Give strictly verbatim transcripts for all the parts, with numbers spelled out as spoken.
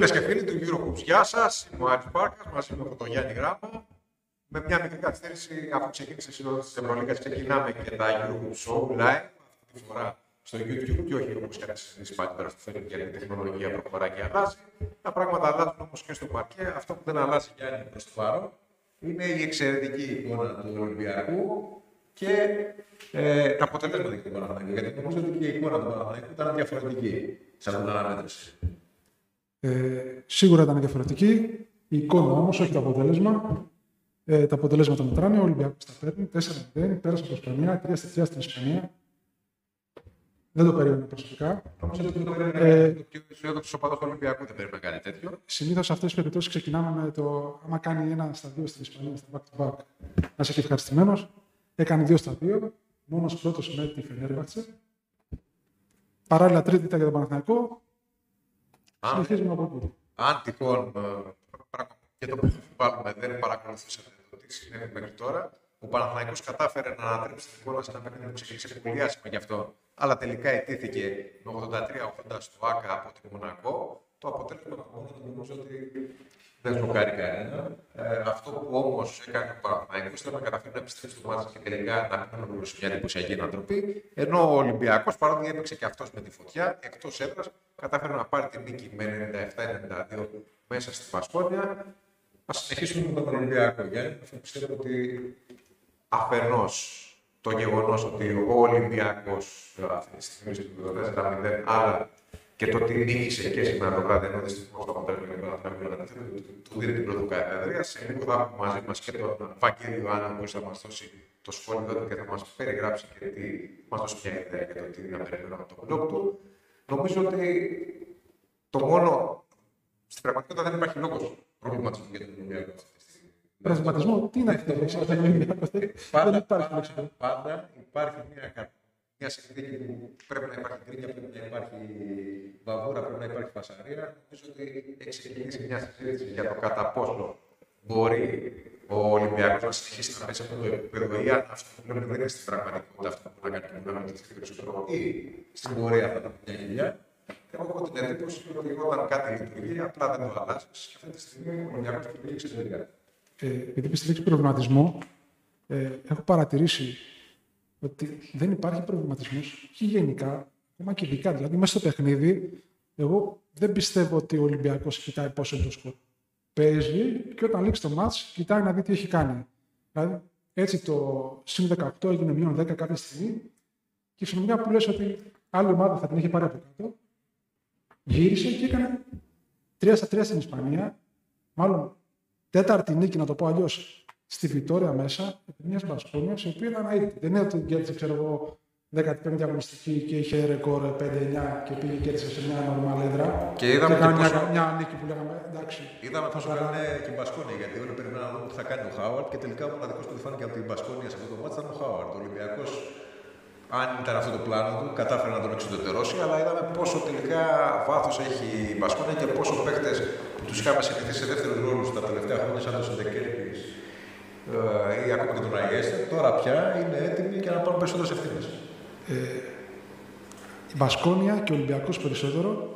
Φίλες και φίλοι του Eurohoops, γεια σας. Είμαι ο Άρης Παρκας, μαζί με τον Γιάννη Γράμμα. Με μια μικρή καθυστέρηση, αφού ξεκίνησε η συνόδο της Ευρωλίγας, ξεκινάμε και τα Eurohoops Show Live. Αυτή τη φορά στο YouTube και όχι όπως και να συζητήσει πάλι πέρα στο Facebook, γιατί η τεχνολογία προχωρά και αλλάζει. Τα πράγματα αλλάζουν όπως και στο παρκέ. Αυτό που δεν αλλάζει, Γιάννη, προς το παρόν, είναι η εξαιρετική εικόνα του Ολυμπιακού και ε, τα αποτελέσματα του Παναθηναϊκού. Γιατί νομίζω ότι και η εικόνα του Παναθηναϊκού ήταν διαφορετική σε αυτήν την αναμέτρηση. Ε, σίγουρα ήταν διαφορετική. Η εικόνα όμως, όχι το αποτέλεσμα. Ε, τα αποτελέσματα μετράνε. Ο Ολυμπιακός τα παίρνει. τέσσερα μηδέν, πέρασε από Ισπανία, τρία στα τρία στην Ισπανία. Δεν το περίμενα προσωπικά. Νομίζω ότι το περίμενα του οπαδού του Ολυμπιακού δεν περίμενα κάτι τέτοιο. Συνήθως σε αυτές τις περιπτώσεις ξεκινάμε με το άμα κάνει ένα στα δύο στην Ισπανία, στα back to back, να είσαι ευχαριστημένος. Έκανε δύο στα δύο, μόνος πρώτος με τη Φενέρμπαχτσε. Παράλληλα, τρίτη ήταν για τον Παναθηναϊκό. Συνεχίζουμε από πού. Αν τυχόν και το που βάλουμε δεν παρακολουθήσατε το τι συνέβη μέχρι τώρα, ο Παναθηναϊκός κατάφερε να ανατρέψει την κόλλα σε ένα παιχνίδι που ξεκίνησε πολύ άσχημα γι' αυτό. Αλλά τελικά ιτήθηκε με ογδόντα τρία ογδόντα στο Άκα από τη Μονακό. Το αποτέλεσμα του Μονακό νομίζω ότι δεν σκοκάρει κανένα. Ε, αυτό που όμως έκανε ο Παναθηναϊκός ήταν να καταφέρει να επιστρέψει στο μάτι και τελικά να μην ολοκληρώσει μια εντυπωσιακή ανατροπή. Ενώ ο Ολυμπιακός, παρότι έπαιξε και αυτός με τη φωτιά, εκτός έδρας, κατάφερε να πάρει την νίκη με ενενήντα επτά ενενήντα δύο μέσα στη Μπασκόνια. Ας συνεχίσουμε με τον Ολυμπιακό, Γιάννη. Αυτό πιστεύω ότι αφενός το γεγονός ότι ο Ολυμπιακός αυτή τη στιγμή είναι το τέσσερα μηδέν, αλλά και το ότι νίκησε και σήμερα το βράδυ, ενώ δυστυχώς το αποτέλεσμα για τον Παναθηναϊκό του δίνει την πρωτοκαθεδρία. Σε λίγο θα έχουμε μαζί μας και τον Βαγγέλη Ιωάννου, που θα μας δώσει το σχόλιο του και θα μας περιγράψει και τι μας δώσει μια ιδέα για το τι είναι να περιμένουμε από τον blog του. Νομίζω ότι το μόνο στην πραγματικότητα δεν υπάρχει λόγος προβληματισμού για τον Ολυμπιακό. Πραγματισμό, τι να εκτελέσει, όταν δεν υπάρχει. Πάντα υπάρχει μια συνθήκη που πρέπει να υπάρχει κρίνια, πρέπει να υπάρχει βαβούρα, πρέπει να υπάρχει φασαρία. Νομίζω ότι έχει ξεκινήσει μια συζήτηση για το κατά πόσο μπορεί ο Ολυμπιακός να συνεχίσει να παίζει αυτό το επίπεδο ή αν αυτό που λέμε δεν είναι στην πραγματικότητα αυτό που να κάνει να μετρήσει περισσότερο ή στην πορεία θα τα πει μια χιλιά. Έχω την εντύπωση ότι όταν κάτι λειτουργεί, απλά δεν το αλλάζει και αυτή τη στιγμή ο Ολυμπιακός λειτουργεί εξαιρετικά. Επειδή στη λέξη προβληματισμό, ε, έχω παρατηρήσει ότι δεν υπάρχει προβληματισμός και γενικά, ακόμα και ειδικά. Δηλαδή, μέσα στο παιχνίδι, εγώ δεν πιστεύω ότι ο Ολυμπιακός κοιτάει πόσο είναι το σκορ. Παίζει και όταν λήξει το μάτς, κοιτάει να δει τι έχει κάνει. Δηλαδή, έτσι το συν δεκαοκτώ έγινε μείον δέκα κάποια στιγμή, και η φυσιολογία που λες ότι άλλη ομάδα θα την έχει πάρει από κάτω, γύρισε και έκανε τρία στα τρία στην Ισπανία, μάλλον. Τέταρτη νίκη, να το πω αλλιώς, στη Βιτόρια μέσα, επί μιας Μπασκόνιας, η οποία ήταν αίτητη. Δεν είναι ότι κέρδισε, ξέρω εγώ, δεκαπέντε αγωνιστική και είχε ρεκόρ πέντε εννιά και πήγε και κέρδισε σε μια νορμάλ έδρα. Και είδαμε και πόσο... μια, μια νίκη που λέγαμε, εντάξει. Είδαμε πόσο έκανε θα... και η Μπασκόνια, γιατί όλοι περιμέναν να δουν τι θα κάνει ο Χάουαρντ και τελικά ο μοναδικός που φάνηκε από την Μπασκόνια σε αυτό το μάτι ήταν ο Χάουαρντ. Ο Ολυμπιακός, αν ήταν αυτό το πλάνο του, κατάφερε να τον εξουδετερώσει, αλλά είδαμε πόσο τελικά βάθος έχει η Μπασκόνια και πόσο παίχτες. Τους είχαμε συνηθίσει σε δεύτερους ρόλους τα τελευταία χρόνια, σαν τον Σεντεκέρπης ή ακόμα και τον Αγιέστη. Τώρα πια είναι έτοιμοι και να πάρουν περισσότερες ευθύνες. Ε, η Μπασκόνια και ο Ολυμπιακός περισσότερο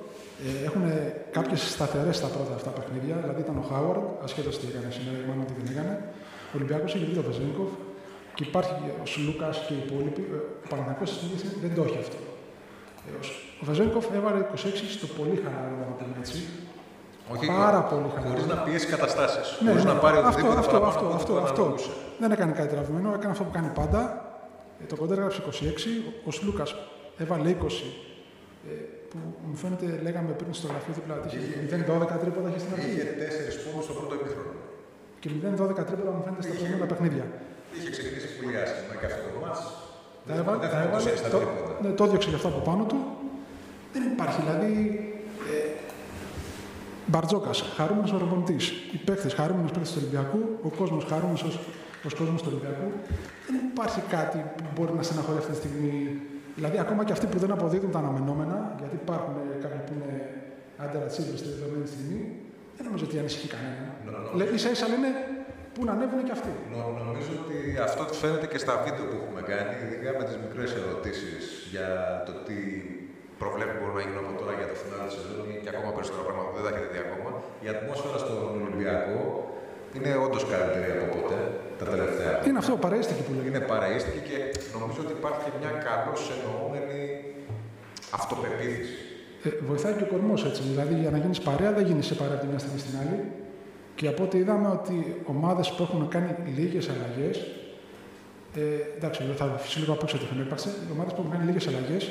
ε, έχουν κάποιες σταθερές στα πρώτα αυτά παιχνίδια. Δηλαδή ήταν ο Χάουαρντ, ασχέτως τι έκανε σήμερα, ή μάλλον τι δεν έκανε. Ο Ολυμπιακός έχει δει τον Βεζένκοφ και υπάρχει ο Σλούκα και οι υπόλοιποι. Ο Παναθηναϊκός στην ίδια δεν το έχει αυτό. Ο Βεζένκοφ έβαλε είκοσι έξι στο πολύ χαλαρό να πούμε έτσι. Όχι, πάρα πολύ χαμηλά. Χωρίς να πιέσει καταστάσεις. Ναι, χωρίς ναι, να πάρει οτιδήποτε αυτό, παραπάνω. Αυτό, αυτό, αυτό. Δεν έκανε κάτι τραβημένο, έκανε αυτό που κάνει πάντα. Ε, το κοντέρ έγραψε είκοσι έξι. Ο Σλούκας έβαλε είκοσι. Ε, που μου φαίνεται, λέγαμε πριν στο γραφείο δίπλα, ότι είχε μηδέν δώδεκα τρίποτα. Είχε τέσσερις πόντους στο πρώτο επίχρονο. Και μηδέν δώδεκα τρίποτα μου φαίνεται στα προηγούμενα παιχνίδια. Είχε ξεκινήσει πολύ άσχημα και αυτό το μάτς. Τα έβαλε. Το έδιωξε γι' αυτό από πάνω του. Δεν υπάρχει δηλαδή. Μπαρτζόκας, χαρούμενος προπονητής. Οι παίκτες, χαρούμενος παίκτες του Ολυμπιακού. Ο κόσμος, χαρούμενος ως κόσμος του Ολυμπιακού. Δεν υπάρχει κάτι που μπορεί να στεναχωρεί αυτή τη στιγμή. Δηλαδή, ακόμα και αυτοί που δεν αποδίδουν τα αναμενόμενα, γιατί υπάρχουν κάποιοι που είναι ανταρατσίδες στη δεδομένη στιγμή, δεν νομίζω ότι ανησυχεί κανένα. Ίσα ίσα λένε που να ανέβουν και αυτοί. Νομίζω ότι αυτό φαίνεται και στα βίντεο που έχουμε κάνει, ειδικά με τις μικρές ερωτήσεις για το τι προβλέπουν μπορούν να γίνουν από τώρα για το φινάλε τη σεζόν και ακόμα περισσότερα πράγματα που δεν τα έχετε δει ακόμα. Η ατμόσφαιρα στον Ολυμπιακό είναι όντω καλύτερη από ποτέ τα τελευταία. Είναι αυτό, παραίστηκε που λέγεται. Είναι παραίστηκε και νομίζω ότι υπάρχει μια καλώ εννοούμενη αυτοπεποίθηση. Ε, βοηθάει και ο κορμό έτσι. Δηλαδή για να γίνει παρέα δεν γίνει σε παρέα από τη μια στιγμή στην άλλη. Και από ό,τι είδαμε ότι ομάδες που έχουν κάνει λίγες αλλαγές. Ε, εντάξει, θα αφήσω λίγο απ' έξω το Φενέρμπαχτσε. Οι ομάδες που έχουν κάνει λίγες αλλαγές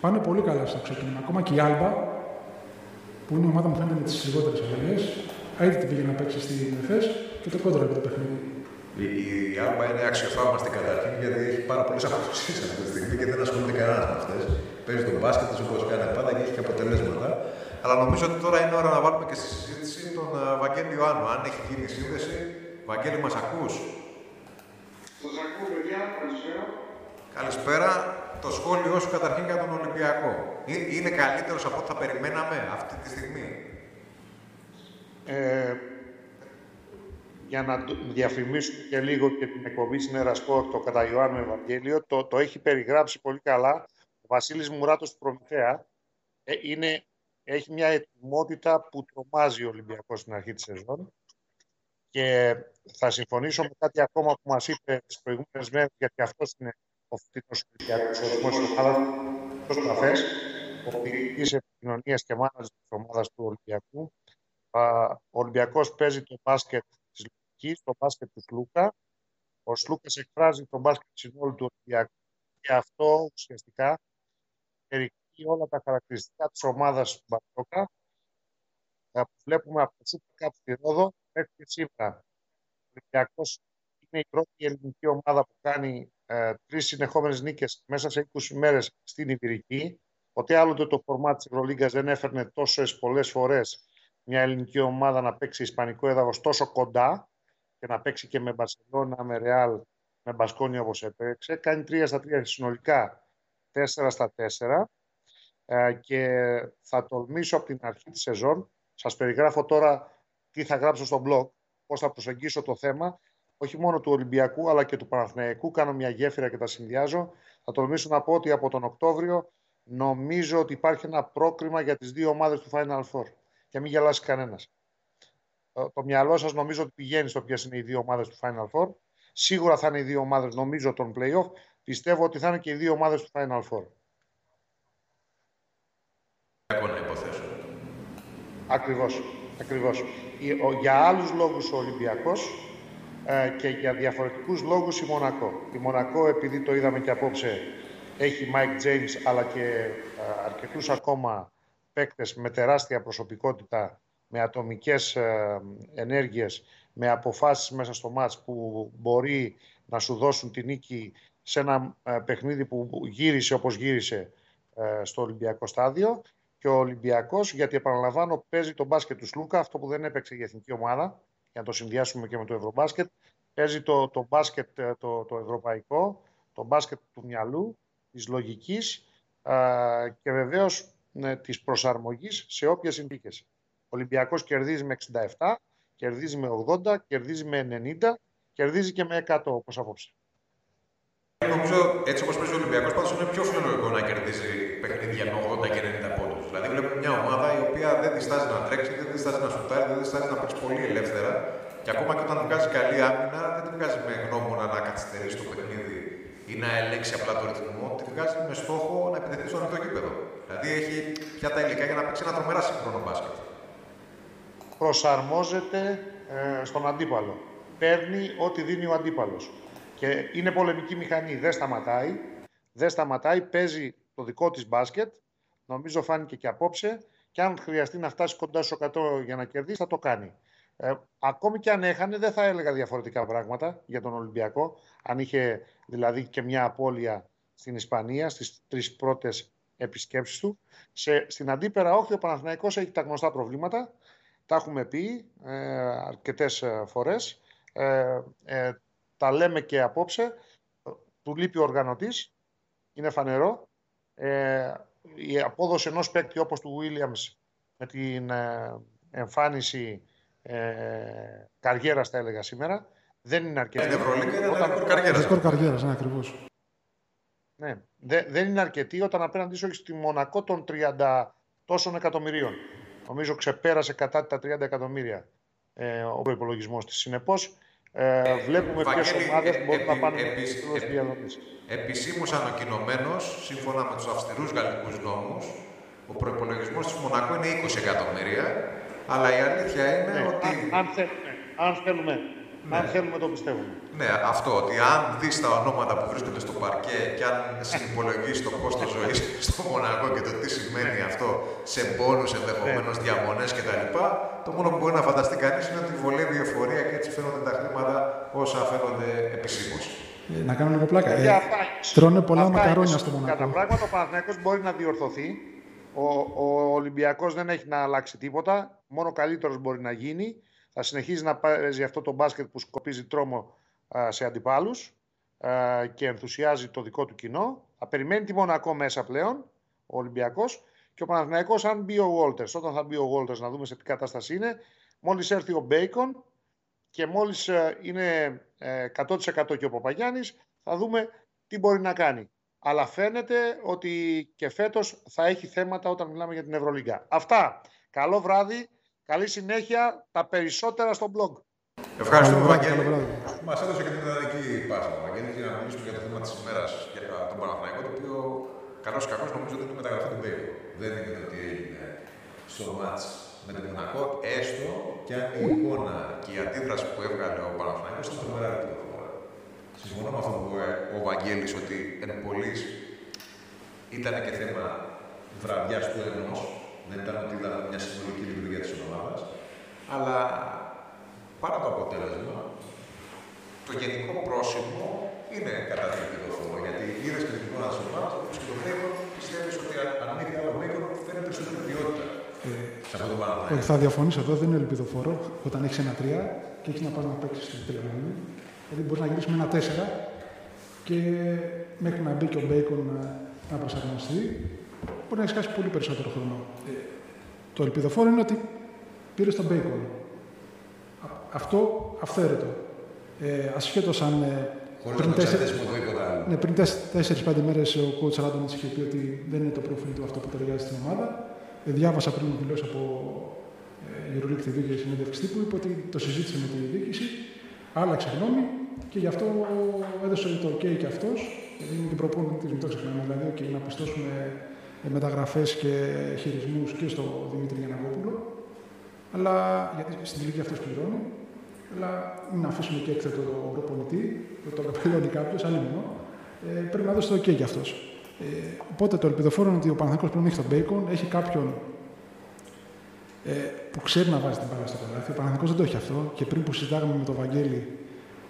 πάνε πολύ καλά στο ξεκίνημα. Ακόμα και η Άλμπα, που είναι η ομάδα που φαίνεται με τις λιγότερες αλλαγές, έτσι την πήγε να παίξει στην Εφές και το κόντρα το παιχνίδι. Η, η Άλμπα είναι αξιοθαύμαστη καταρχήν γιατί έχει πάρα πολλές αποφασίες αυτή τη στιγμή και δεν ασχολείται κανένας με αυτές. Παίζει τον μπάσκετ, όπως κάνει πάντα και έχει και αποτελέσματα. Αλλά νομίζω ότι τώρα είναι ώρα να βάλουμε και στη συζήτηση τον uh, Βαγγέλη Ιωάννου. Αν έχει γίνει η σύνδεση, Βαγγέλη, μας ακούς? Σας ακούω, παιδιά. Καλησπέρα. Καλησπέρα. Το σχόλιο σου καταρχήν για τον Ολυμπιακό. Είναι καλύτερος από ό,τι θα περιμέναμε αυτή τη στιγμή? Ε, για να διαφημίσουμε και λίγο και την εκπομπή στην Ερασκό, το κατά Ιωάννου Ευαγγέλιο, το, το έχει περιγράψει πολύ καλά ο Βασίλης Μουράτος του Προμηθέα. Ε, είναι... Έχει μια ετοιμότητα που τρομάζει ο Ολυμπιακός στην αρχή της σεζόν. Και θα συμφωνήσω με κάτι ακόμα που μας είπε τις προηγούμενες μέρες, γιατί αυτός είναι ο φοιτητός Ολυμπιακός, ο δημόσιος ομάδας, ο Ταφές, ο διευθυντής επικοινωνίας και μάνατζερ της ομάδας του Ολυμπιακού. Ο Ολυμπιακός παίζει το μπάσκετ της Λουκικής, το μπάσκετ του Σλούκα. Ο Σλούκας εκφράζει το μπάσκετ συνόλου του Ολυμπιακού. Και αυτό ουσιαστικά και όλα τα χαρακτηριστικά της ομάδας Μπαρτζόκα που βλέπουμε από το Σούπερ Καπ στη Ρόδο μέχρι και σήμερα. Ο Ολυμπιακός είναι η πρώτη ελληνική ομάδα που κάνει ε, τρεις συνεχόμενες νίκες μέσα σε είκοσι μέρες στην Ιβηρική. Ποτέ άλλοτε το φορμάτ της Ευρωλίγκας δεν έφερνε τόσες πολλές φορές μια ελληνική ομάδα να παίξει ισπανικό έδαφος τόσο κοντά και να παίξει και με Μπαρσελόνα, με Ρεάλ, με Μπασκόνια όπως έπαιξε. Κάνει τρία στα τρία συνολικά, τέσσερα στα τέσσερα. Και θα τολμήσω από την αρχή της σεζόν. Σας περιγράφω τώρα τι θα γράψω στο blog, πώς θα προσεγγίσω το θέμα, όχι μόνο του Ολυμπιακού αλλά και του Παναθηναϊκού. Κάνω μια γέφυρα και τα συνδυάζω. Θα τολμήσω να πω ότι από τον Οκτώβριο νομίζω ότι υπάρχει ένα πρόκριμα για τις δύο ομάδες του Final Four. Και μην γελάσει κανένας. Το μυαλό σας νομίζω ότι πηγαίνει στο ποιες είναι οι δύο ομάδες του Final Four. Σίγουρα θα είναι οι δύο ομάδες, νομίζω, των play-off. Πιστεύω ότι θα είναι και οι δύο ομάδες του Final Four. Να υποθέσω. Ακριβώς, ακριβώς. Για άλλους λόγους ο Ολυμπιακός ε, και για διαφορετικούς λόγους η Μονακό. Η Μονακό, επειδή το είδαμε και απόψε, έχει Μάικ Τζέιμς αλλά και ε, αρκετούς ακόμα παίκτες με τεράστια προσωπικότητα, με ατομικές ε, ενέργειες, με αποφάσεις μέσα στο μάτς που μπορεί να σου δώσουν τη νίκη σε ένα ε, παιχνίδι που γύρισε όπως γύρισε ε, στο Ολυμπιακό στάδιο. Και ο Ολυμπιακός, γιατί επαναλαμβάνω, παίζει το μπάσκετ του Σλούκα, αυτό που δεν έπαιξε η εθνική ομάδα, για να το συνδυάσουμε και με το ευρωμπάσκετ. Παίζει το, το μπάσκετ το, το ευρωπαϊκό, το μπάσκετ του μυαλού, της λογικής α, και βεβαίως ναι, της προσαρμογής σε όποιες συνθήκες. Ο Ολυμπιακός κερδίζει με εξήντα επτά, κερδίζει με ογδόντα, κερδίζει με ενενήντα, κερδίζει και με εκατό όπως απόψε. Νομίζω έτσι όπως παίζει ο Ολυμπιακός, πάντως είναι πιο φυσιολογικό να κερδίζει παιχνίδια με ογδόντα και ενενήντα πόντους. Δηλαδή, βλέπουμε μια ομάδα η οποία δεν διστάζει να τρέξει, δεν διστάζει να σουτάρει, δεν διστάζει να παίξει πολύ ελεύθερα. Και ακόμα και όταν βγάζει καλή άμυνα, δεν τη βγάζει με γνώμονα να καθυστερήσει το παιχνίδι ή να ελέγξει απλά το ρυθμό. Τη βγάζει με στόχο να επιτεθεί στο ανοιχτό γήπεδο. Δηλαδή, έχει πια τα υλικά για να παίξει ένα τρομερά σύγχρονο μπάσκετ. Προσαρμόζεται ε, στον αντίπαλο. Παίρνει ό,τι δίνει ο αντίπαλος. Και είναι πολεμική μηχανή, δεν σταματάει, δεν σταματάει, παίζει το δικό της μπάσκετ, νομίζω φάνηκε και απόψε, και αν χρειαστεί να φτάσει κοντά στο εκατό για να κερδίσει θα το κάνει. Ε, ακόμη και αν έχανε δεν θα έλεγα διαφορετικά πράγματα για τον Ολυμπιακό, αν είχε δηλαδή και μια απώλεια στην Ισπανία, στις τρεις πρώτες επισκέψεις του. Σε, στην αντίπερα όχθη ο Παναθηναϊκός έχει τα γνωστά προβλήματα, τα έχουμε πει ε, αρκετές φορές, ε, ε, τα λέμε και απόψε, του λείπει ο οργανωτής, είναι φανερό. Ε, η απόδοση ενός παίκτη όπως του Γουίλιαμς με την ε, εμφάνιση ε, καριέρας, θα έλεγα σήμερα, δεν είναι αρκετή. Είναι ευρωλίγκα, είναι ευρωκαριέρας. Ευρωκαριέρας, ναι, ακριβώς. Ναι. Δε, δεν είναι αρκετή όταν απέναντι σου έχεις τη Μονακό των τριάντα τόσων εκατομμυρίων. Νομίζω ξεπέρασε κατά τα τριάντα εκατομμύρια ε, ο προϋπολογισμός της. Συνεπώς, ε, βλέπουμε ποιες ομάδες μπορούν να πάνε επί, στους διαδρομές. Επισήμως ανακοινωμένος, σύμφωνα με τους αυστηρούς γαλλικούς νόμους, ο προϋπολογισμός της Μονακό είναι είκοσι εκατομμύρια, αλλά η αλήθεια είναι ναι, ότι... Αν, αν, θέλουμε, αν, θέλουμε, ναι. αν θέλουμε το πιστεύουμε. Ναι, αυτό, ότι αν δεις τα ονόματα που βρίσκονται στο παρκέ και αν συνυπολογίσεις το κόστος ζωής στο Μονακό και το τι σημαίνει αυτό σε πόνους, ενδεχομένως διαμονές κτλ, το μόνο που μπορεί να φανταστεί κανείς είναι ότι βολεύει η εφορία και έτσι φαίνονται τα χρήματα όσα φαίνονται επισήμως. Να κάνουμε λίγο πλάκα. Ε, τρώνε πολλά μακαρόνια στο Μονακό. Κατά πράγματα ο Παναθηναϊκός μπορεί να διορθωθεί. Ο, ο Ολυμπιακός δεν έχει να αλλάξει τίποτα, μόνο καλύτερος μπορεί να γίνει. Θα συνεχίζει να παίζει αυτό το μπάσκετ που σκοπίζει τρόμο α, σε αντιπάλους α, και ενθουσιάζει το δικό του κοινό. Θα περιμένει τη Μονακό μέσα πλέον ο Ολυμπιακός και ο Παναθηναϊκός αν μπει ο Ουόλτερς. Όταν θα μπει ο Ουόλτερς να δούμε σε τι κατάσταση είναι. Μόλις έρθει ο Μπέικον και μόλις α, είναι α, εκατό τοις εκατό και ο Παπαγιάννης θα δούμε τι μπορεί να κάνει. Αλλά φαίνεται ότι και φέτος θα έχει θέματα όταν μιλάμε για την Ευρωλίγκα. Αυτά. Καλό βράδυ. Καλή συνέχεια. Τα περισσότερα στο blog. Ευχαριστούμε, Βαγγέλη. Μας έδωσε και την ιδανική πάσα, Βαγγέλη, για να μιλήσουμε για το θέμα της ημέρας και τον Παναθηναϊκό, το οποίο καλώς ή κακώς νομίζω ότι είναι μεταγραφή του Μπέικον. Δεν είναι ότι έγινε στο μάτς με τον Μονακό, έστω και αν η εικόνα και η αντίδραση που έβγαλε ο Παναθηναϊκός ήταν μεγάλη. Συμφωνώ με αυτό που είπε ο Βαγγέλης ότι εν πολλοίς ήταν και θέμα βραδιάς του ενός. Δεν ήταν ότι ήταν μια συνολική λειτουργία της ομάδας. Αλλά παρά το αποτέλεσμα, το γενικό πρόσημο είναι κατά την επιδοφόρο. Γιατί είδες και την εικόνα της ομάδας, όπως και το Μπέικον, πιστεύεις ότι αν μη άλλο Μπέικον φαίνεται στην ποιότητα. Σε αυτό το παράδειγμα. Θα διαφωνήσω εδώ, δεν είναι ελπιδοφόρο όταν έχεις ένα τρία και έχεις να πας να παίξεις στην τριάντα. Δηλαδή μπορεί να γυρίσει με ένα τέσσερα και μέχρι να μπει και ο Μπέικον να, να προσαρμοστεί, μπορεί να έχει χάσει πολύ περισσότερο χρόνο. Ε. Το ελπιδοφόρο είναι ότι πήρε τον Μπέικον. Α, αυτό αυθαίρετο. Ε, ασχέτως αν ε, πριν, ναι, πριν τέσσερις πέντε μέρες ο coach Ράντονιτς είχε πει ότι δεν είναι το προφίλ του αυτό που ταιριάζει στην ομάδα. Ε, διάβασα πριν δηλώσει από ε, Euroleague τι δίκαιη συνέντευξη τύπου, είπε ότι το συζήτησε με τη διοίκηση. Άλλαξε γνώμη και γι' αυτό έδωσε το OK και αυτός. Γιατί είναι και προπονητής, μην το ξεχνάμε. Δηλαδή, και να πιστώσουμε μεταγραφές και χειρισμούς και στον Δημήτρη Γιαννακόπουλο. Αλλά γιατί στην τελική αυτός πληρώνει. Αλλά μην αφήσουμε και έκθετο τον προπονητή, το πληρώνει κάποιος, αν είναι. Ε, πρέπει να δώσει το OK και αυτός. Ε, οπότε το ελπιδοφόρο είναι ότι ο Παναθηναϊκός πλέον έχει τον Μπέικον, έχει κάποιον που ξέρει να βάζει την μπάλα στο καλάθι. Ο Παναθηναϊκός δεν το έχει αυτό. Και πριν που συζητάγαμε με τον Βαγγέλη,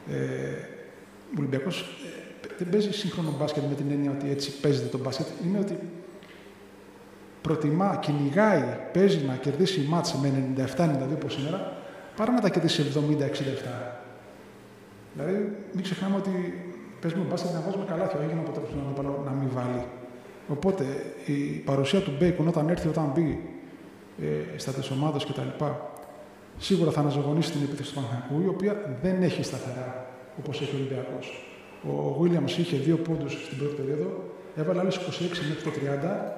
ε, ο Ολυμπιακός ε, δεν παίζει σύγχρονο μπάσκετ με την έννοια ότι έτσι παίζεται το μπάσκετ. Είναι ότι προτιμά, κυνηγάει, παίζει να κερδίσει η μάτσα με ενενήντα επτά ενενήντα δύο όπως σήμερα, παρά να τα κερδίσει εβδομήντα εξήντα επτά. Δηλαδή, μην ξεχνάμε ότι παίζουμε μπάσκετ να βάζουμε καλάθι. Έγινε αποτέλεσμα να μην βάλει. Οπότε η παρουσία του Μπέικον όταν έρθει, όταν μπει. Ε, στα της ομάδας κτλ. Σίγουρα θα αναζωογονήσει την επίθεση του Παναθηναϊκού, η οποία δεν έχει σταθερά όπως έχει ο Ολυμπιακός. Ο Γουίλιαμς είχε δύο πόντους στην πρώτη περίοδο, έβαλε άλλες είκοσι έξι μέχρι το τριάντα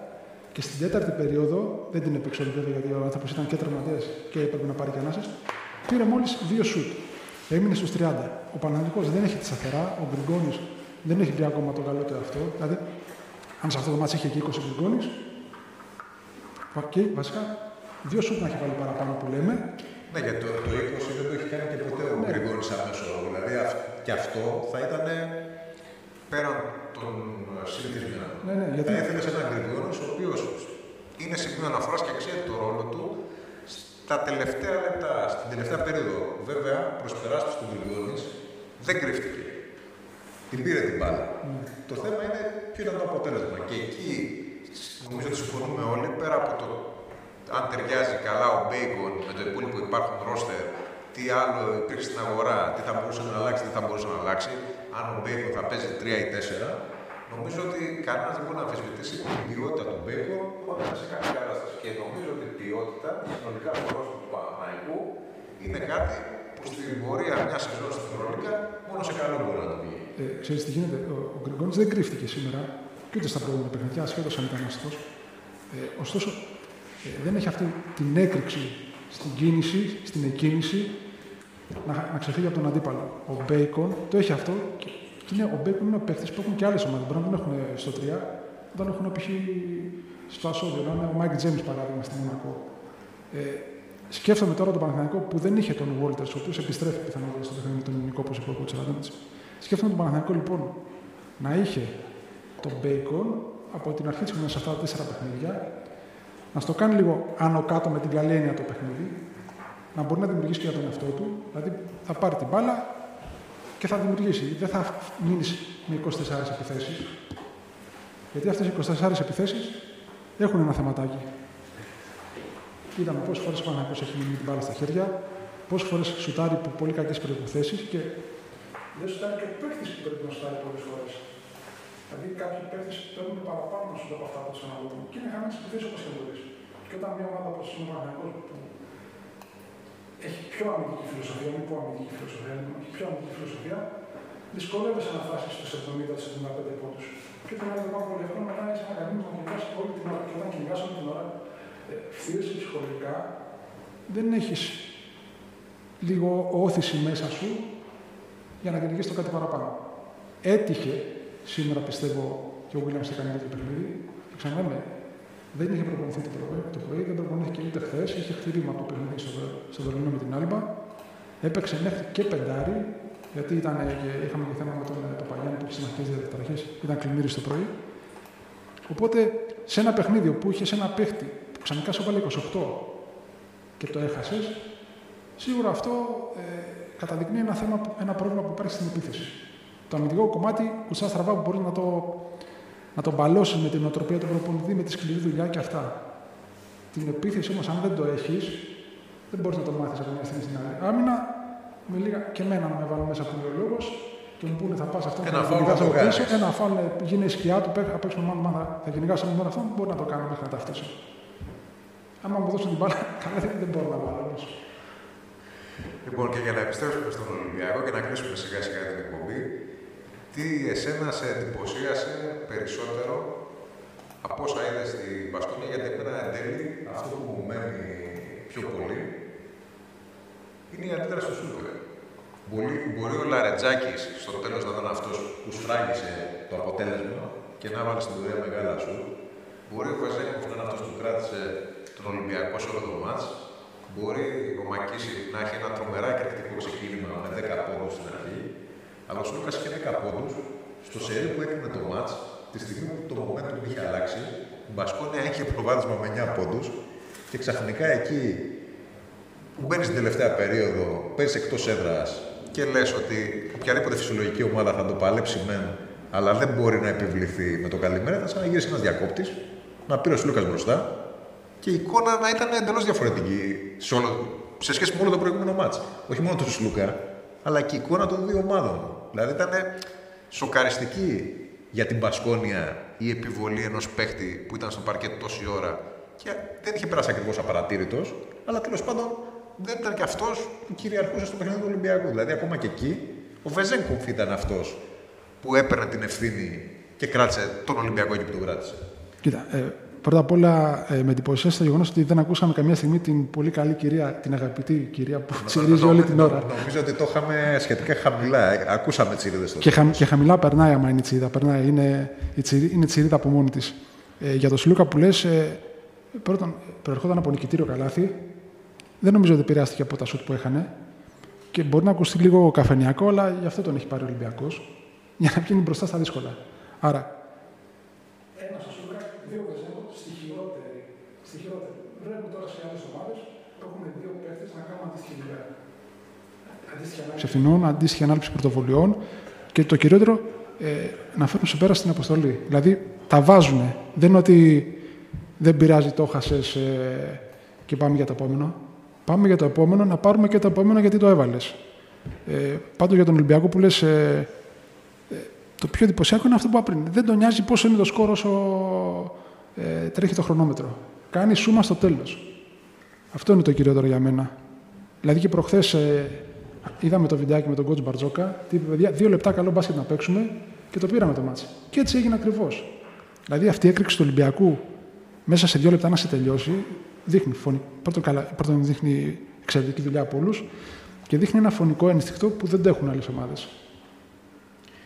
και στην τέταρτη περίοδο, δεν την έπαιξε ο Ολυμπιακός γιατί ο άνθρωπος ήταν και τραυματίας και έπρεπε να πάρει και ανάσες, πήρε μόλις δύο σουτ. Έμεινε στους τριάντα. Ο Παναθηναϊκός δεν έχει τη σταθερά, ο Μπριγκόνης δεν έχει βρει ακόμα τον καλό του αυτό. Δηλαδή, αν σε αυτό το μάτσο είχε και είκοσι Μπριγκόνης, και βασικά. Δύο σουτ να έχει βάλει παραπάνω που λέμε. Ναι, γιατί το, το είκοσι δεν το έχει κάνει και ποτέ ο ναι. Γκριγόρης αμέσως. Δηλαδή αυ, και αυτό θα ήταν πέραν των συνηθισμένων. Ναι, ναι, γιατί... Θα ήθελες έναν Γκριγόρη ο οποίος είναι σημείο αναφοράς και ξέρει το ρόλο του στα τελευταία λεπτά, στην τελευταία περίοδο. Βέβαια, προς περάσπιση του Γκριγόρη δεν κρύφτηκε. Την πήρε την μπάλα. Ναι. Το θέμα είναι ποιο ήταν το αποτέλεσμα. Και εκεί νομίζω ότι συμφωνούμε όλοι πέρα από το. Αν ταιριάζει καλά ο Μπέικον με το υπόλοιπο υπάρχουν ρόστερ, τι άλλο υπήρξε στην αγορά, τι θα μπορούσε να αλλάξει, τι θα μπορούσε να αλλάξει. Αν ο Μπέικον θα παίζει τρία ή τέσσερα, νομίζω ότι κανένας δεν μπορεί να αμφισβητήσει την ποιότητα του Μπέικον όταν σε κάποια κατάσταση. Και νομίζω ότι η ποιότητα, συνολικά το ρόστερ του Παναθηναϊκού, είναι κάτι που που στη πορεία μια σεζόν στην Ευρωλίγκα μόνο σε καλό μπορεί να το πει. Ε, ξέρεις τι γίνεται, ο, ο Γκριγκόνης δεν κρύφτηκε σήμερα και ούτε στα προηγούμενα παιχνίδια, ασχέτως αν ήταν αστός. Ε, ωστόσο, ε, δεν έχει αυτή την έκρηξη στην κίνηση, στην εκκίνηση, να, να ξεφύγει από τον αντίπαλο. Ο Μπέικον το έχει αυτό. Και, και είναι, ο Μπέικον είναι ο παίκτης που έχουν και άλλες ομάδες. Μπορεί να μην έχουν στο τρία, όταν έχουν π.χ. στο ασώδιο. Ο Μάικ Τζέιμς παράδειγμα στην Μονακό. Ε, σκέφτομαι τώρα τον Παναθηναϊκό που δεν είχε τον Ουόλτερς, ο οποίος επιστρέφει πιθανότατα στο παιχνίδι με τον ελληνικό, όπως είπε ο κ. Ράντονιτς. Σκέφτομαι τον Παναθηναϊκό λοιπόν να είχε τον Μπέικον από την αρχή τη χρονιά σε αυτά τα τέσσερα παιχνίδια, να στο κάνει λίγο άνω κάτω με την καλή έννοια το παιχνίδι, να μπορεί να δημιουργήσει και για τον εαυτό του. Δηλαδή θα πάρει την μπάλα και θα δημιουργήσει. Δεν θα μείνει με είκοσι τέσσερις επιθέσεις. Γιατί αυτές οι είκοσι τέσσερις επιθέσεις έχουν ένα θεματάκι. Είδαμε πόσες φορές ο Παναθηναϊκός έχει μείνει την μπάλα στα χέρια, πόσες φορές σουτάρει από πολύ κακές προϋποθέσεις και δεν σουτάρει και ο παίκτης που πρέπει να σουτάρει πολλές φορές. Δηλαδή κάποιοι παίκτες παίρνουν παραπάνω να σουτάρουν από αυτά που τους αναλογούν και είναι χαμένες επιθέσεις όπως και μπορείς. Και όταν μια ομάδα όπως είναι ο Παναθηναϊκός που έχει πιο αμυντική φιλοσοφία, μη πω αμυντική φιλοσοφία, έχει πιο αμυντική φιλοσοφία, δυσκολεύεσαι να φτάσεις στους εβδομήντα με εβδομήντα πέντε πόντους. Και όταν είναι πάρα πολύ εύκολο μετά είσαι αναγκασμένος να κυνηγάς όλη την ώρα και όταν κυνηγάς όλη την ώρα. Φθείρεσαι ψυχολογικά, δεν έχεις λίγο όθηση μέσα σου για να κυνηγήσεις το κάτι παραπάνω. Έτυχε σήμερα, πιστεύω, και ο Γουίλιαμς θα κάνει το παιχνίδι. Και ξαναλέμε, δεν είχε προπονηθεί το πρωί, το πρωί δεν προπονήθηκε ούτε χθες. Είχε χτυρίμα το παιχνίδι στο, στο Βερολίνο με την Άλμπα. Έπαιξε μέχρι και πεντάρι, γιατί ήταν, είχαμε και θέμα με τον Παπαγιάννη που είχε συναχθεί στις διαταραχές, ήταν κλιμήρι το πρωί. Οπότε σε ένα παιχνίδι που είχε ένα παίχτη. Ξανικά σου έβαλε είκοσι οκτώ και το έχασες, σίγουρα αυτό ε, καταδεικνύει ένα, θέμα, ένα πρόβλημα που υπάρχει στην επίθεση. Το αμυντικό κομμάτι κουτσά στραβά που μπορεί να το, να το μπαλώσει με την οτροπία του προπονητή, με τη σκληρή δουλειά και αυτά. Την επίθεση όμως, αν δεν το έχεις, δεν μπορείς να το μάθεις από μια στιγμή στην άλλη. Άμυνα, με λίγα και εμένα να με βάλω μέσα που είναι ο λόγος, και μου πούνε θα πας αυτόν και να το πίσω, ένα φάλε γίνει η σκιά του, απ' έξω μάνα θα κυνηγάσω με τον αυτόν, μπορεί να το κάνω μέχρι να ταυτίσω. Άμα μου δώσουν την μπάλα, καλά δεν μπορώ να βάλω όμως. Λοιπόν, και για να επιστρέψουμε στον Ολυμπιακό και να κλείσουμε σιγά σιγά την εκπομπή, τι εσένα σε εντυπωσίασε περισσότερο από όσα είδες στη Μπασκόνια, γιατί εμένα εν τέλει αυτό που μου μένει πιο πολύ είναι η αντίδραση του Σλούκα. Μπορεί, μπορεί ο Λαρετζάκης στο τέλος να ήταν αυτός που σφράγισε το αποτέλεσμα και να βάλει στην δουλειά μεγάλα σου. Μπορεί ο Βεζένκοφ να είναι αυτός που κράτησε τον Ολυμπιακό σε όλο το μάτς. Μπορεί ο Μακίση να έχει ένα τρομερά εκρηκτικό ξεκίνημα με δέκα πόντους στην αρχή. Αλλά ο Σλούκας είχε δέκα πόντους στο σερί που έκανε το μάτς, τη στιγμή που το momentum του είχε αλλάξει. Η Μπασκόνια είχε προβάδισμα με εννιά πόντους και ξαφνικά εκεί που μπαίνει στην τελευταία περίοδο, παίρνει εκτός έδρας και λες ότι οποιαδήποτε φυσιολογική ομάδα θα το παλέψει μεν, αλλά δεν μπορεί να επιβληθεί με το καλημέρα. Θα σαν να γυρίσει ένας διακόπτης, να πήρε ο Σλούκας μπροστά. Και η εικόνα να ήταν εντελώς διαφορετική σε, όλο, σε σχέση με όλο το προηγούμενο μάτς. Όχι μόνο του Σλούκα, αλλά και η εικόνα των δύο ομάδων. Δηλαδή ήταν σοκαριστική για την Μπασκόνια η επιβολή ενός παίχτη που ήταν στο παρκέτ τόση ώρα και δεν είχε περάσει ακριβώς απαρατήρητος, αλλά τέλος πάντων δεν ήταν και αυτός που κυριαρχούσε στο παιχνίδι του Ολυμπιακού. Δηλαδή ακόμα και εκεί ο Βεζένκοφ ήταν αυτός που έπαιρνε την ευθύνη και κράτησε τον Ολυμπιακό εκεί που τον κράτησε. Κοίτα, ε... Πρώτα απ' όλα, ε, με εντυπωσίασε στο γεγονός ότι δεν ακούσαμε καμία στιγμή την πολύ καλή κυρία, την αγαπητή κυρία που τσιρίζει όλη την ώρα. Νομίζω ότι το είχαμε σχετικά χαμηλά. Ακούσαμε τσιρίδες τότε. Και, χα, και χαμηλά περνάει, άμα είναι η τσιρίδα. Περνάει, είναι, η τσιρί, είναι τσιρίδα από μόνη της. Ε, για τον Σλούκα που λες, ε, πρώτον, προερχόταν από νικητήριο καλάθι. Δεν νομίζω ότι επηρεάστηκε από τα σουτ που έχανε. Και μπορεί να ακουστεί λίγο καφενιακό, αλλά γι' αυτό τον έχει πάρει ο Ολυμπιακός. Για να πηγαίνει μπροστά στα δύσκολα. Άρα. Βλέπουμε τώρα σε άλλες ομάδες που έχουν δύο παίκτες να κάνουν αντίστοιχη δουλειά. Ξευθυνών, αντίστοιχη ανάληψη πρωτοβολιών και το κυριότερο ε, να φέρουν σε πέρα στην αποστολή. Δηλαδή τα βάζουν. Δεν είναι ότι δεν πειράζει, το χάσες ε, και πάμε για το επόμενο. Πάμε για το επόμενο, να πάρουμε και το επόμενο γιατί το έβαλες. Ε, Πάντως για τον Ολυμπιακό που λες, ε, ε, το πιο εντυπωσιακό είναι αυτό που είπα πριν. Δεν τον νοιάζει πόσο είναι το σκόρ όσο ε, τρέχει το χρονόμετρο. Κάνει σούμα στο τέλος. Αυτό είναι το κυριότερο για μένα. Δηλαδή και προχθές, ε, Είδαμε το βιντεάκι με τον coach Μπαρτζόκα. Τι είπε, παιδιά, δύο λεπτά καλό μπάσκετ να παίξουμε και το πήραμε το μάτς. Και έτσι έγινε ακριβώς. Δηλαδή αυτή η έκρηξη του Ολυμπιακού μέσα σε δύο λεπτά να σε τελειώσει, δείχνει φωνή. Πρώτον, καλά, πρώτον δείχνει εξαιρετική δουλειά από όλους και δείχνει ένα φωνικό ένστικτο που δεν το έχουν άλλες ομάδες.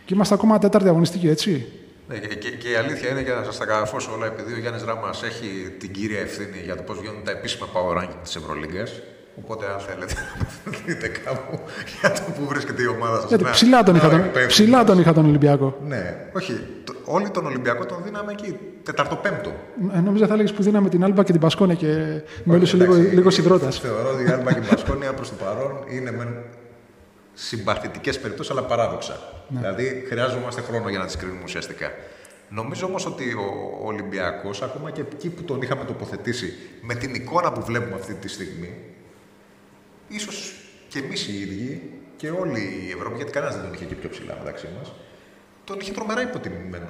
Και είμαστε ακόμα τέταρτη αγωνιστική, έτσι. Ναι, και, και η αλήθεια είναι, για να σας τα καραφώσω όλα, επειδή ο Γιάννης Ράμας έχει την κύρια ευθύνη για το πώς βγαίνουν τα επίσημα power ranking της Ευρωλίγκας. Οπότε, αν θέλετε, δείτε κάπου για το που βρίσκεται η ομάδα σας. Γιατί ψηλά τον, να, είχα, τον, ψηλά τον είχα τον Ολυμπιακό. Ναι, όχι. Το, όλοι τον Ολυμπιακό τον δίναμε εκεί, τεταρτοπέμπτο. Ε, νομίζω θα έλεγες που δίναμε την Άλμπα και την Μπασκόνια και με όλους λίγο, λίγο σιδρώτας. Θεωρώ ότι η Άλμπα και η Μπασκόνια προς το παρόν είναι μεν συμπαθητικές περιπτώσεις, αλλά παράδοξα. Ναι. Δηλαδή, χρειάζομαστε χρόνο για να τις κρίνουμε ουσιαστικά. Νομίζω όμως ότι ο Ολυμπιακός, ακόμα και εκεί που τον είχαμε τοποθετήσει, με την εικόνα που βλέπουμε αυτή τη στιγμή. Ίσως και εμείς οι ίδιοι και όλη η Ευρώπη, γιατί κανένας δεν τον είχε και πιο ψηλά μεταξύ μας, τον είχε τρομερά υποτιμημένο.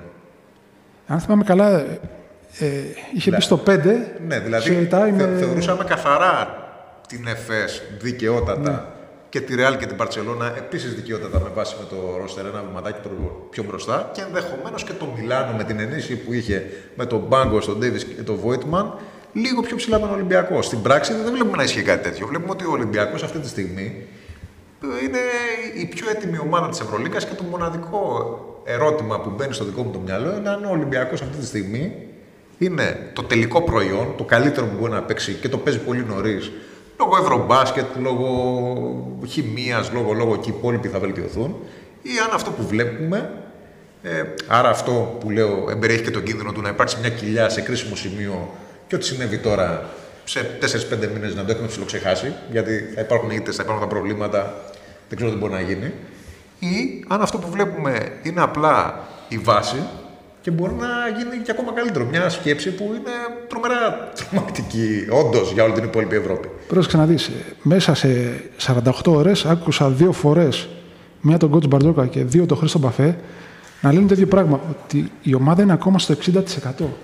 Αν θυμάμαι καλά, ε, είχε δηλαδή, πει στο πέντε. Ναι, δηλαδή με... θεωρούσαμε καθαρά την Εφές δικαιότατα, ναι, και τη Ρεάλ και την Μπαρσελόνα επίσης δικαιότατα με βάση με το ρόστερ ένα βηματάκι πιο μπροστά και ενδεχομένως και το Μιλάνο με την ενίσχυση που είχε με τον Μπάγκο, τον Ντέβις και τον Βόιτμαν. Λίγο πιο ψηλά από τον Ολυμπιακό. Στην πράξη δεν βλέπουμε να ισχύει κάτι τέτοιο. Βλέπουμε ότι ο Ολυμπιακός αυτή τη στιγμή είναι η πιο έτοιμη ομάδα της Ευρωλίγκας και το μοναδικό ερώτημα που μπαίνει στο δικό μου το μυαλό είναι αν ο Ολυμπιακός αυτή τη στιγμή είναι το τελικό προϊόν, το καλύτερο που μπορεί να παίξει και το παίζει πολύ νωρίς λόγω ευρωμπάσκετ, λόγω χημίας, λόγω, λόγω και οι υπόλοιποι θα βελτιωθούν ή αν αυτό που βλέπουμε. Ε, άρα αυτό που λέω εμπεριέχει και τον κίνδυνο του να υπάρξει μια κοιλιά σε κρίσιμο σημείο. Και ό,τι συνέβη τώρα σε τέσσερις πέντε μήνες να το έχουμε ψιλοξεχάσει, γιατί θα υπάρχουν ήττες, θα υπάρχουν τα προβλήματα, δεν ξέρω τι μπορεί να γίνει. Ή αν αυτό που βλέπουμε είναι απλά η βάση και μπορεί να γίνει και ακόμα καλύτερο. Μια σκέψη που είναι τρομερά τρομακτική, όντως, για όλη την υπόλοιπη Ευρώπη. Πρόσεξε να δεις, μέσα σε σαράντα οκτώ ώρες άκουσα δύο φορές, μία τον coach Μπαρτζόκα και δύο τον Χρήστο Μπαφέ, να λένε το ίδιο πράγμα, ότι η ομάδα είναι ακόμα στο εξήντα τοις εκατό.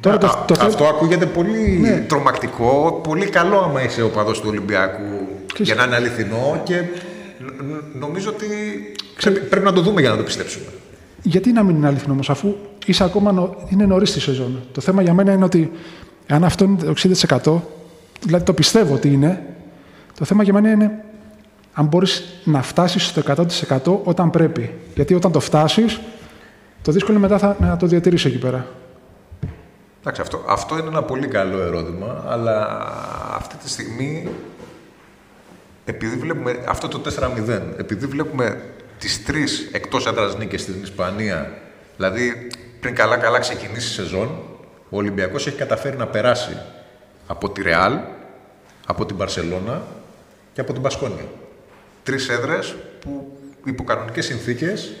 Τώρα Α, το, το, το... Αυτό ακούγεται πολύ, ναι, τρομακτικό, πολύ καλό άμα είσαι οπαδός του Ολυμπιακού και για να είναι αληθινό και νομίζω ότι Ξε... πρέπει να το δούμε για να το πιστέψουμε. Γιατί να μην είναι αληθινό όμως, αφού είσαι ακόμα νο... είναι νωρίς στη σεζόν. Το θέμα για μένα είναι ότι αν αυτό είναι το εξήντα τοις εκατό, δηλαδή το πιστεύω ότι είναι, το θέμα για μένα είναι αν μπορείς να φτάσεις στο εκατό τοις εκατό όταν πρέπει. Γιατί όταν το φτάσεις, το δύσκολο μετά θα, να το διατηρήσεις εκεί πέρα. Εντάξει, αυτό, αυτό είναι ένα πολύ καλό ερώτημα, αλλά αυτή τη στιγμή, επειδή βλέπουμε αυτό το τέσσερα μηδέν, επειδή βλέπουμε τις τρεις εκτός έδρας νίκες στην Ισπανία, δηλαδή πριν καλά-καλά ξεκινήσει η σεζόν, ο Ολυμπιακός έχει καταφέρει να περάσει από τη Ρεάλ, από την Μπαρσελόνα και από την Μπασκόνια. Τρεις έδρες που υπό κανονικές συνθήκες,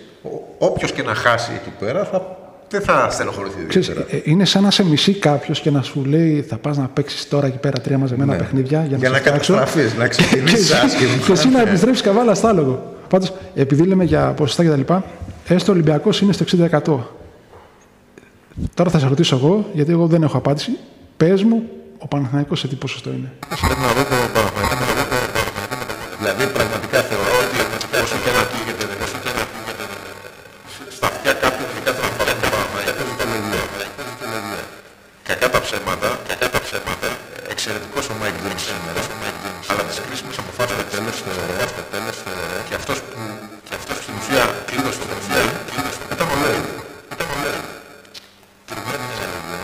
όποιος και να χάσει εκεί πέρα, θα δεν θα στενοχωρηθεί. Ξέρεις, είναι σαν να σε μισεί κάποιο και να σου λέει θα πας να παίξεις τώρα εκεί πέρα τρία μαζεμένα, ναι, παιχνίδια για, για να, να καταστραφείς, να ξεκινήσεις άσχημα. Και εσύ να επιστρέψεις καβάλα στα άλογο. Πάντως, επειδή λέμε για ποσοστά και τα λοιπά, έστω ο Ολυμπιακός είναι στο εξήντα τοις εκατό. Τώρα θα σε ρωτήσω εγώ, γιατί εγώ δεν έχω απάντηση. Πες μου, ο Παναθηναϊκός σε τι ποσοστό είναι. Πρέπει να δω το Παναθηναϊκό. Δηλαδή, πραγματικά θεωρώ ότι όσο και να ακούγεται, στα αυτιά κάποιου ειδικά θα παρέχουν κακά τα ψέματα, κακά τα ψέματα, εξαιρετικός ο Μάικ Τζέιμς σήμερα, αλλά τις κρίσιμες αποφάσεις του τέλος θεωρώ, και αυτός που στην ουσία κλείδωσε το παιχνίδι, ήταν ο Λέιν.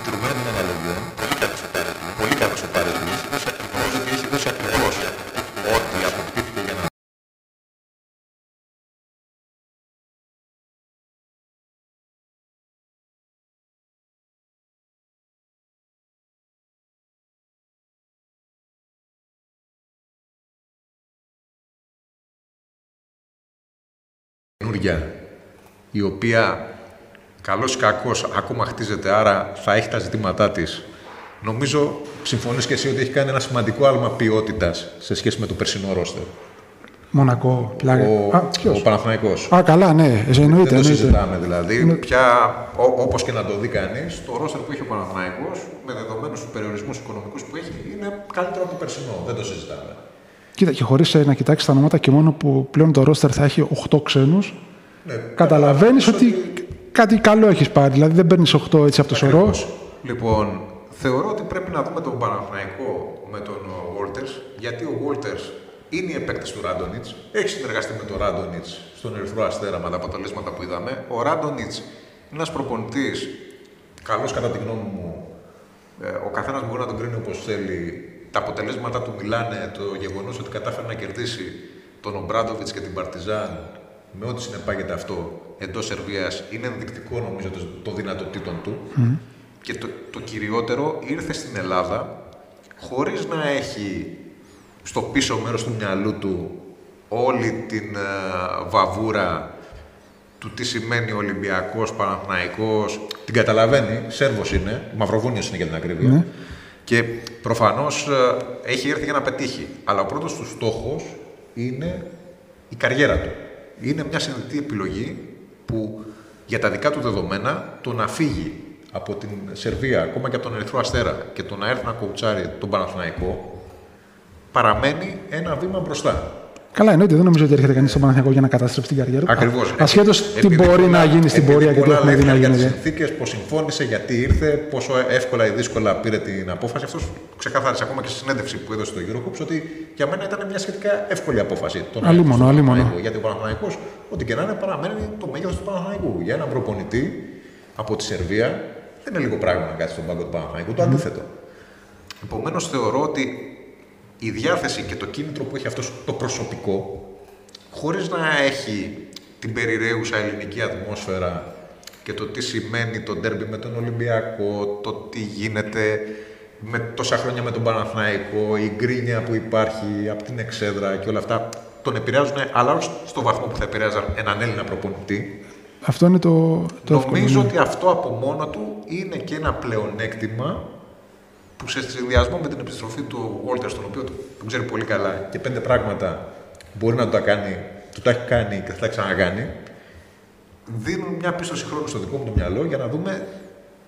Τρουμένει ένα λεβδέν, πολύ καλός ο Παρελής, νομίζω ότι έχει δώσει ακριβώς ό,τι αποκτήθηκε για να... η οποία καλώς ή κακώς ακόμα χτίζεται, άρα θα έχει τα ζητήματά της. Νομίζω, συμφωνείς και εσύ, ότι έχει κάνει ένα σημαντικό άλμα ποιότητας σε σχέση με το περσινό ρόστερ. Μονακό, πλάγια. Ο, ο Παναθηναϊκός. Α, καλά, ναι, εννοείται. Δεν το συζητάμε, δηλαδή. Είναι... πια, ό, όπως και να το δει κανείς, το ρόστερ που έχει ο Παναθηναϊκός, με δεδομένους τους περιορισμούς οικονομικούς που έχει, είναι καλύτερο από το περσινό. Δεν το συζητάμε. Κοίτα, και χωρίς να κοιτάξεις τα ονόματα και μόνο που πλέον το ρόστερ θα έχει οκτώ ξένους, ναι, καταλαβαίνεις ότι... ότι κάτι καλό έχεις πάρει. Δηλαδή δεν παίρνεις οκτώ έτσι από το σωρό. Λοιπόν, θεωρώ ότι πρέπει να δούμε τον Παναθηναϊκό με τον Ουόλτερς, γιατί ο Ουόλτερς είναι η επέκταση του Ράντονιτς. Έχει συνεργαστεί με τον Ράντονιτς στον Ερυθρό Αστέρα με τα αποτελέσματα που είδαμε. Ο Ράντονιτς είναι ένας προπονητής, καλός κατά τη γνώμη μου. Ο καθένας μπορεί να τον κρίνει όπως θέλει. Τα αποτελέσματα του μιλάνε, το γεγονός ότι κατάφερε να κερδίσει τον Ομπράντοβιτς και την Παρτιζάν, με ό,τι συνεπάγεται αυτό, εντός Σερβίας, είναι ενδεικτικό νομίζω των δυνατοτήτων του. Mm. Και το, το κυριότερο, ήρθε στην Ελλάδα χωρίς να έχει στο πίσω μέρος του μυαλού του όλη την uh, βαβούρα του τι σημαίνει Ολυμπιακός, Παναθηναϊκός. Την καταλαβαίνει, Σέρβος είναι, Μαυροβούνιος είναι για την ακρίβεια. Mm. Και προφανώς uh, έχει έρθει για να πετύχει. Αλλά ο πρώτος του στόχος είναι η καριέρα του. Είναι μια συνειδητή επιλογή που για τα δικά του δεδομένα το να φύγει από την Σερβία, ακόμα και από τον Ερυθρό Αστέρα και το να έρθει να κοουτσάρει τον Παναθηναϊκό, παραμένει ένα βήμα μπροστά. Καλά, εννοείται. Δεν νομίζω ότι έρχεται κανείς στον Παναθηναϊκό για να καταστρέψει την καριέρα του. Ακριβώς. Ασχέτως τι μπορεί πολλά, να γίνει στην πορεία και τι έχουμε δει να γίνεται. Για τις συνθήκες, πώς συμφώνησε, γιατί ήρθε, πόσο εύκολα ή δύσκολα πήρε την απόφαση. Αυτός ξεκάθαρισε ακόμα και στη συνέντευξη που έδωσε στο Eurocup ότι για μένα ήταν μια σχετικά εύκολη απόφαση. Αλίμονο, αλίμονο. Γιατί ο Παναθηναϊκός, ό,τι και να είναι, παραμένει το μέγεθος του Παναθηναϊκού. Για έναν προπονητή από τη Σερβία δεν είναι λίγο πράγμα να κάτσει στον πάγκο του Παναθηναϊκού. Το αντίθετο. Επομένως θεωρώ ότι η διάθεση και το κίνητρο που έχει αυτός το προσωπικό, χωρίς να έχει την περιραίουσα ελληνική ατμόσφαιρα και το τι σημαίνει το ντέρμπι με τον Ολυμπιακό, το τι γίνεται με τόσα χρόνια με τον Παναθηναϊκό, η γκρίνια που υπάρχει από την εξέδρα και όλα αυτά, τον επηρεάζουν, αλλά όχι στο βαθμό που θα επηρεάζαν έναν Έλληνα προπονητή. Αυτό είναι το, το Νομίζω εύκολο. Ότι αυτό από μόνο του είναι και ένα πλεονέκτημα που σε συνδυασμό με την επιστροφή του Ουόλτερς, τον οποίο τον ξέρει πολύ καλά και πέντε πράγματα μπορεί να το τα κάνει, του τα έχει κάνει και θα τα ξανακάνει, δίνουν μια πίστοση χρόνου στο δικό μου το μυαλό για να δούμε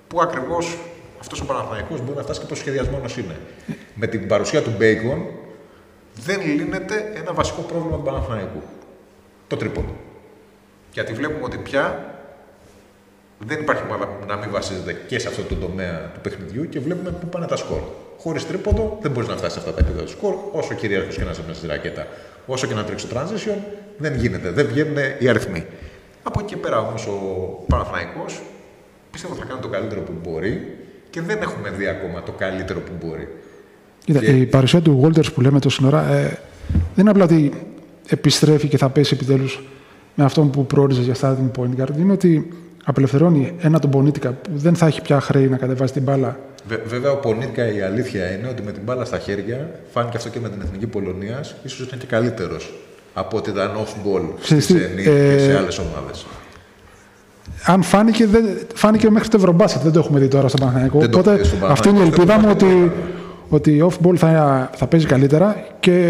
πού ακριβώς αυτός ο Παναθηναϊκός μπορεί να φτάσει και πόσο σχεδιασμένος είναι. Με την παρουσία του Μπέικον δεν λύνεται ένα βασικό πρόβλημα του Παναθηναϊκού. Το τρίποντο. Γιατί βλέπουμε ότι πια δεν υπάρχει ομάδα να μην βασίζεται και σε αυτό το τομέα του παιχνιδιού και βλέπουμε πού πάνε τα σκορ. Χωρίς τρίποντο δεν μπορεί να φτάσει σε αυτά τα επίπεδα του σκορ, όσο κυρίαρχος και να είσαι μέσα στη ρακέτα, όσο και να τρέξει το transition, δεν γίνεται, δεν βγαίνουν οι αριθμοί. Από εκεί και πέρα όμως ο Παναθηναϊκός πιστεύω θα κάνει το καλύτερο που μπορεί και δεν έχουμε δει ακόμα το καλύτερο που μπορεί. Κοίτα, και... η παρουσία του Ουόλτερς που λέμε τόση ώρα ε, δεν είναι απλά ότι επιστρέφει και θα πέσει επιτέλους με αυτόν που προόριζε για αυτά την point guard, είναι ότι απελευθερώνει ένα τον Πονίτικα που δεν θα έχει πια χρέη να κατεβάσει την μπάλα. Βε, βέβαια, ο Πονίτικα η αλήθεια είναι ότι με την μπάλα στα χέρια, φάνηκε αυτό και με την Εθνική Πολωνίας, ίσως ήταν και καλύτερος από ότι ήταν off-ball στις ενίκες ε, και σε άλλες ομάδες. Αν φάνηκε, δεν, φάνηκε μέχρι το Ευρωμπάσκετ, δεν το έχουμε δει τώρα στο Παναθηναϊκό. Οπότε αυτή είναι η ελπίδα μου ότι, ότι off-ball θα, θα παίζει καλύτερα και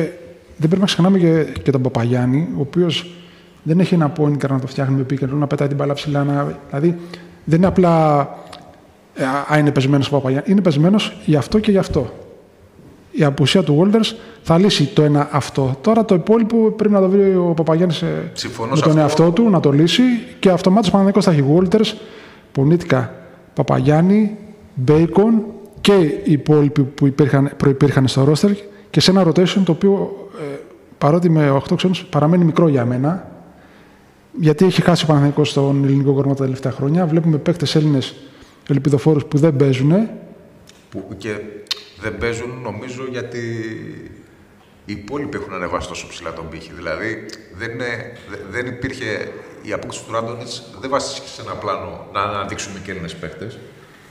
δεν πρέπει να ξεχνάμε και, και τον Παπαγιάννη, ο οποίος. Δεν έχει ένα point guard να το φτιάχνει με pick and roll, να πετάει την μπάλα ψηλά. Να... Δηλαδή δεν είναι απλά. Α, είναι πεσμένος ο Παπαγιάννης. Είναι πεσμένος γι' αυτό και γι' αυτό. Η απουσία του Ουόλτερς θα λύσει το ένα αυτό. Τώρα το υπόλοιπο πρέπει να το βρει ο Παπαγιάννης με τον αυτό. εαυτό του, να το λύσει και αυτομάτως Παναθηναϊκός θα έχει Ουόλτερς, Πονίτικα, Παπαγιάννη, Μπέικον και οι υπόλοιποι που υπήρχαν, προϋπήρχαν στο roster και σε ένα rotation το οποίο ε, παρότι με οκτώ ξένους παραμένει μικρό για μένα. Γιατί έχει χάσει ο Παναθηναϊκός στον ελληνικό κορμό τα τελευταία χρόνια. Βλέπουμε παίκτες Έλληνες ελπιδοφόρους που δεν παίζουν. Που και δεν παίζουν νομίζω γιατί οι υπόλοιποι έχουν ανεβάσει τόσο ψηλά τον πύχη. Δηλαδή δεν, είναι, δεν υπήρχε η απόκτηση του Ράντονιτς, δεν βασίστηκε σε ένα πλάνο να αναδείξουμε και Έλληνες παίκτες.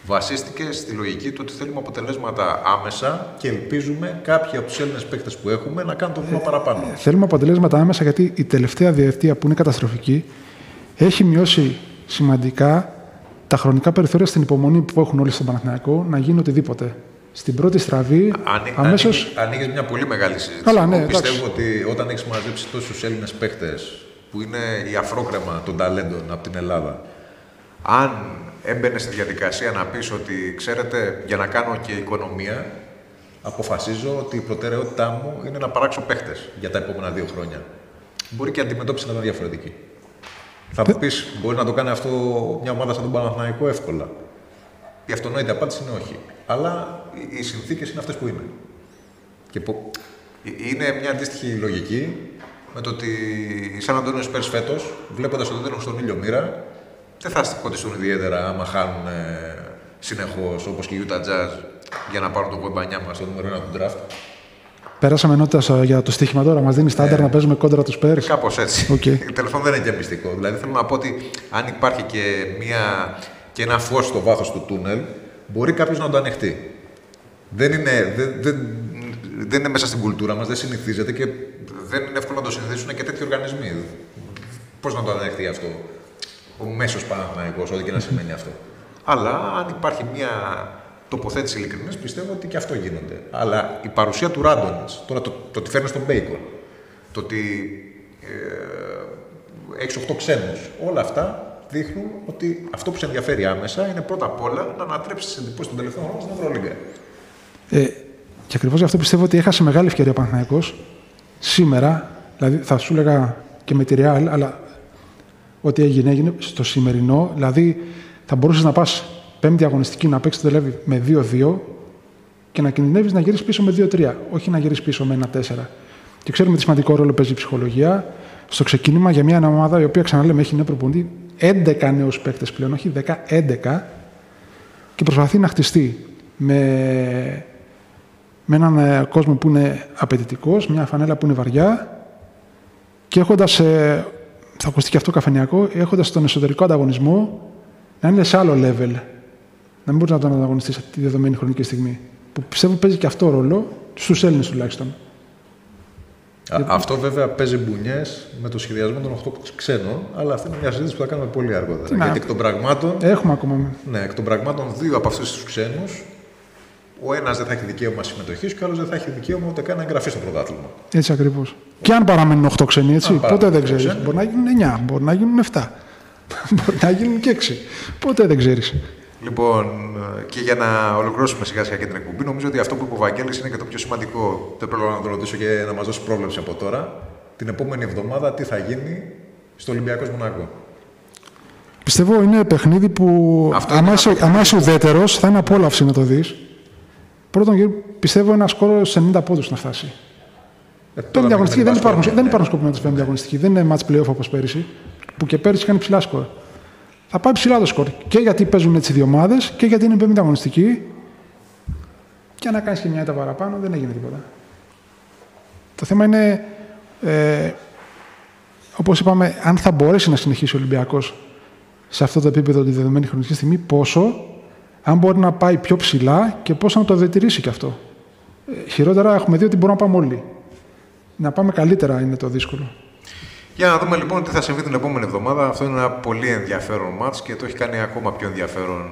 Βασίστηκε στη λογική του ότι θέλουμε αποτελέσματα άμεσα και ελπίζουμε κάποιοι από τους Έλληνες παίκτες που έχουμε να κάνουν το βήμα ε, παραπάνω. Ε, θέλουμε αποτελέσματα άμεσα γιατί η τελευταία διετία που είναι καταστροφική έχει μειώσει σημαντικά τα χρονικά περιθώρια στην υπομονή που έχουν όλοι στον Παναθηναϊκό να γίνει οτιδήποτε. Στην πρώτη στραβή αμέσως. Ανοίγει μια πολύ μεγάλη συζήτηση. Καλά, ναι, πιστεύω ότι όταν έχει μαζέψει τόσους Έλληνες παίκτες που είναι η αφρόκρεμα των ταλέντων από την Ελλάδα, αν έμπαινε στη διαδικασία να πεις ότι, ξέρετε, για να κάνω και οικονομία, αποφασίζω ότι η προτεραιότητά μου είναι να παράξω παίχτες για τα επόμενα δύο χρόνια. Μπορεί και η αντιμετώπιση να είναι διαφορετική. Θα μου πεις, μπορεί να το κάνει αυτό μια ομάδα σαν τον Παναθηναϊκό εύκολα. Η αυτονόητη απάντηση είναι όχι. Αλλά οι συνθήκες είναι αυτές που είναι. Και που... είναι μια αντίστοιχη λογική με το ότι η Σαν Αντώνιο Σπέρς φέτος, βλέποντας ότι δεν έχουν στον ήλιο μοίρα, δεν θα στοιχοντιστούν ιδιαίτερα άμα χάνουν συνεχώς όπως και η Utah Jazz για να πάρουν το κομπανιά μας στο νούμερο ένα του draft. Περάσαμε νότα για το στοίχημα τώρα. Μας δίνει στάνταρ ε, να παίζουμε κόντρα τους Σπέρς. Κάπως έτσι. Okay. Τέλος πάντων δεν είναι και μυστικό. Δηλαδή θέλω να πω ότι αν υπάρχει και, μια, και ένα φως στο βάθος του τούνελ, μπορεί κάποιος να το ανεχτεί. Δεν είναι, δεν, δεν, δεν είναι μέσα στην κουλτούρα μας, δεν συνηθίζεται και δεν είναι εύκολο να το συνηθίσουν και τέτοιοι οργανισμοί. Πώς να το ανεχτεί αυτό ο μέσος Παναθηναϊκός, ό,τι και να σημαίνει αυτό. Αλλά αν υπάρχει μια τοποθέτηση ειλικρινής, πιστεύω ότι και αυτό γίνεται. Αλλά η παρουσία του Ράντονιτς, τώρα το, το, το ότι φέρνει στον Μπέικον, το ότι ε, έχεις οκτώ ξένους, όλα αυτά δείχνουν ότι αυτό που σε ενδιαφέρει άμεσα είναι πρώτα απ' όλα να ανατρέψεις τις εντυπώσεις των τελευταίων χρόνων στην Ευρωλίγκα. Ε, και ακριβώς γι' αυτό πιστεύω ότι έχασε μεγάλη ευκαιρία ο Παναθηναϊκός σήμερα, δηλαδή θα σου έλεγα και με τη Ρεάλ, αλλά ό,τι έγινε έγινε στο σημερινό, δηλαδή θα μπορούσες να πας πέμπτη αγωνιστική να παίξεις το τελεύει με δύο δύο και να κινδυνεύεις να γυρίσεις πίσω με δύο τρία, όχι να γυρίσεις πίσω με ένα τέσσερα. Και ξέρουμε τι σημαντικό ρόλο παίζει η ψυχολογία στο ξεκίνημα για μια ομάδα η οποία ξαναλέμε έχει νέο προπονητή, έντεκα νέους παίκτες πλέον, όχι δέκα, έντεκα, και προσπαθεί να χτιστεί με, με έναν κόσμο που είναι απαιτητικός, μια φανέλα που είναι βαριά και έχοντας, θα ακουστεί και αυτό καφενιακό, έχοντας τον εσωτερικό ανταγωνισμό να είναι σε άλλο level. Να μην μπορείς να τον ανταγωνιστείς αυτή τη δεδομένη χρονική στιγμή. Που πιστεύω παίζει και αυτό ρόλο, στους Έλληνες τουλάχιστον. Α, Γιατί... Αυτό βέβαια παίζει μπουνιές με το σχεδιασμό των οκτώ ξένων, αλλά αυτή είναι μια συζήτηση που θα κάνουμε πολύ αργότερα. Να, Γιατί εκ των πραγμάτων. Έχουμε ακόμα. Ναι, εκ των πραγμάτων, δύο από αυτούς τους ξένους, ο ένας δεν θα έχει δικαίωμα συμμετοχής και ο άλλος δεν θα έχει δικαίωμα ούτε καν να εγγραφεί στο πρωτάθλημα. Έτσι ακριβώς. Και αν παραμένουν οκτώ ξένοι, έτσι, ποτέ δεν ξέρεις. Μπορεί να γίνουν εννιά, μπορεί να γίνουν εφτά, μπορεί να γίνουν και έξι. Ποτέ δεν ξέρεις. Λοιπόν, και για να ολοκληρώσουμε σιγά σιγά και την εκπομπή, νομίζω ότι αυτό που είπε ο Βαγγέλης είναι και το πιο σημαντικό. Δεν πρόλαβα να το ρωτήσω και να μας δώσει πρόβλεψη από τώρα. Την επόμενη εβδομάδα τι θα γίνει στο Ολυμπιακός Μονακό. Πιστεύω είναι παιχνίδι που αν είσαι ουδέτερος θα είναι απόλαυση να το δεις. Πρώτον, πιστεύω ένα σκόρο ενενήντα πόντους να φτάσει. Ε, πέμπτη αγωνιστική δεν υπάρχουν, ναι. δεν υπάρχουν σκοπιμότητες πέμπτη αγωνιστική. Δεν είναι match playoff όπως πέρυσι, που και πέρυσι είχαν υψηλά σκορ. Θα πάει ψηλά το σκορ. Και γιατί παίζουν έτσι οι δύο ομάδες και γιατί είναι πέμπτη αγωνιστική. Και να κάνεις και μια έτα παραπάνω, δεν έγινε τίποτα. Το θέμα είναι, ε, όπως είπαμε, αν θα μπορέσει να συνεχίσει ο Ολυμπιακός σε αυτό το επίπεδο τη δεδομένη χρονική στιγμή, πόσο, αν μπορεί να πάει πιο ψηλά και πόσο να το διατηρήσει κι αυτό. Ε, χειρότερα, έχουμε δει ότι μπορούμε να πάμε όλοι. Να πάμε καλύτερα είναι το δύσκολο. Για να δούμε λοιπόν τι θα συμβεί την επόμενη εβδομάδα. Αυτό είναι ένα πολύ ενδιαφέρον μάτς και το έχει κάνει ακόμα πιο ενδιαφέρον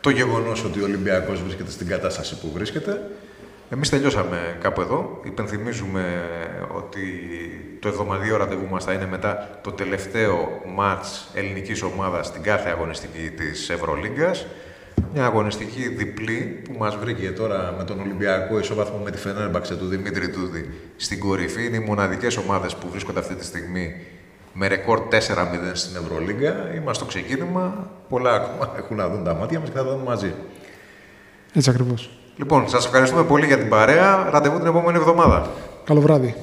το γεγονός ότι ο Ολυμπιακός βρίσκεται στην κατάσταση που βρίσκεται. Εμείς τελειώσαμε κάπου εδώ. Υπενθυμίζουμε ότι το εβδομαδιαίο ραντεβού μας θα είναι μετά το τελευταίο μάτς ελληνικής ομάδας στην κάθε αγωνιστική της Ευρωλίγκας. Μια αγωνιστική διπλή που μας βρήκε τώρα με τον Ολυμπιακό ισοβαθμό με τη Φενέρμπαχτσε του Δημήτρη Τούδη στην κορυφή. Είναι οι μοναδικές ομάδες που βρίσκονται αυτή τη στιγμή με ρεκόρ τέσσερα μηδέν στην Ευρωλίγκα. Είμαστε στο ξεκίνημα. Πολλά ακόμα έχουν να δουν τα μάτια μας και θα τα δούμε μαζί. Έτσι ακριβώς. Λοιπόν, σας ευχαριστούμε πολύ για την παρέα. Ραντεβού την επόμενη εβδομάδα. Καλό βράδυ.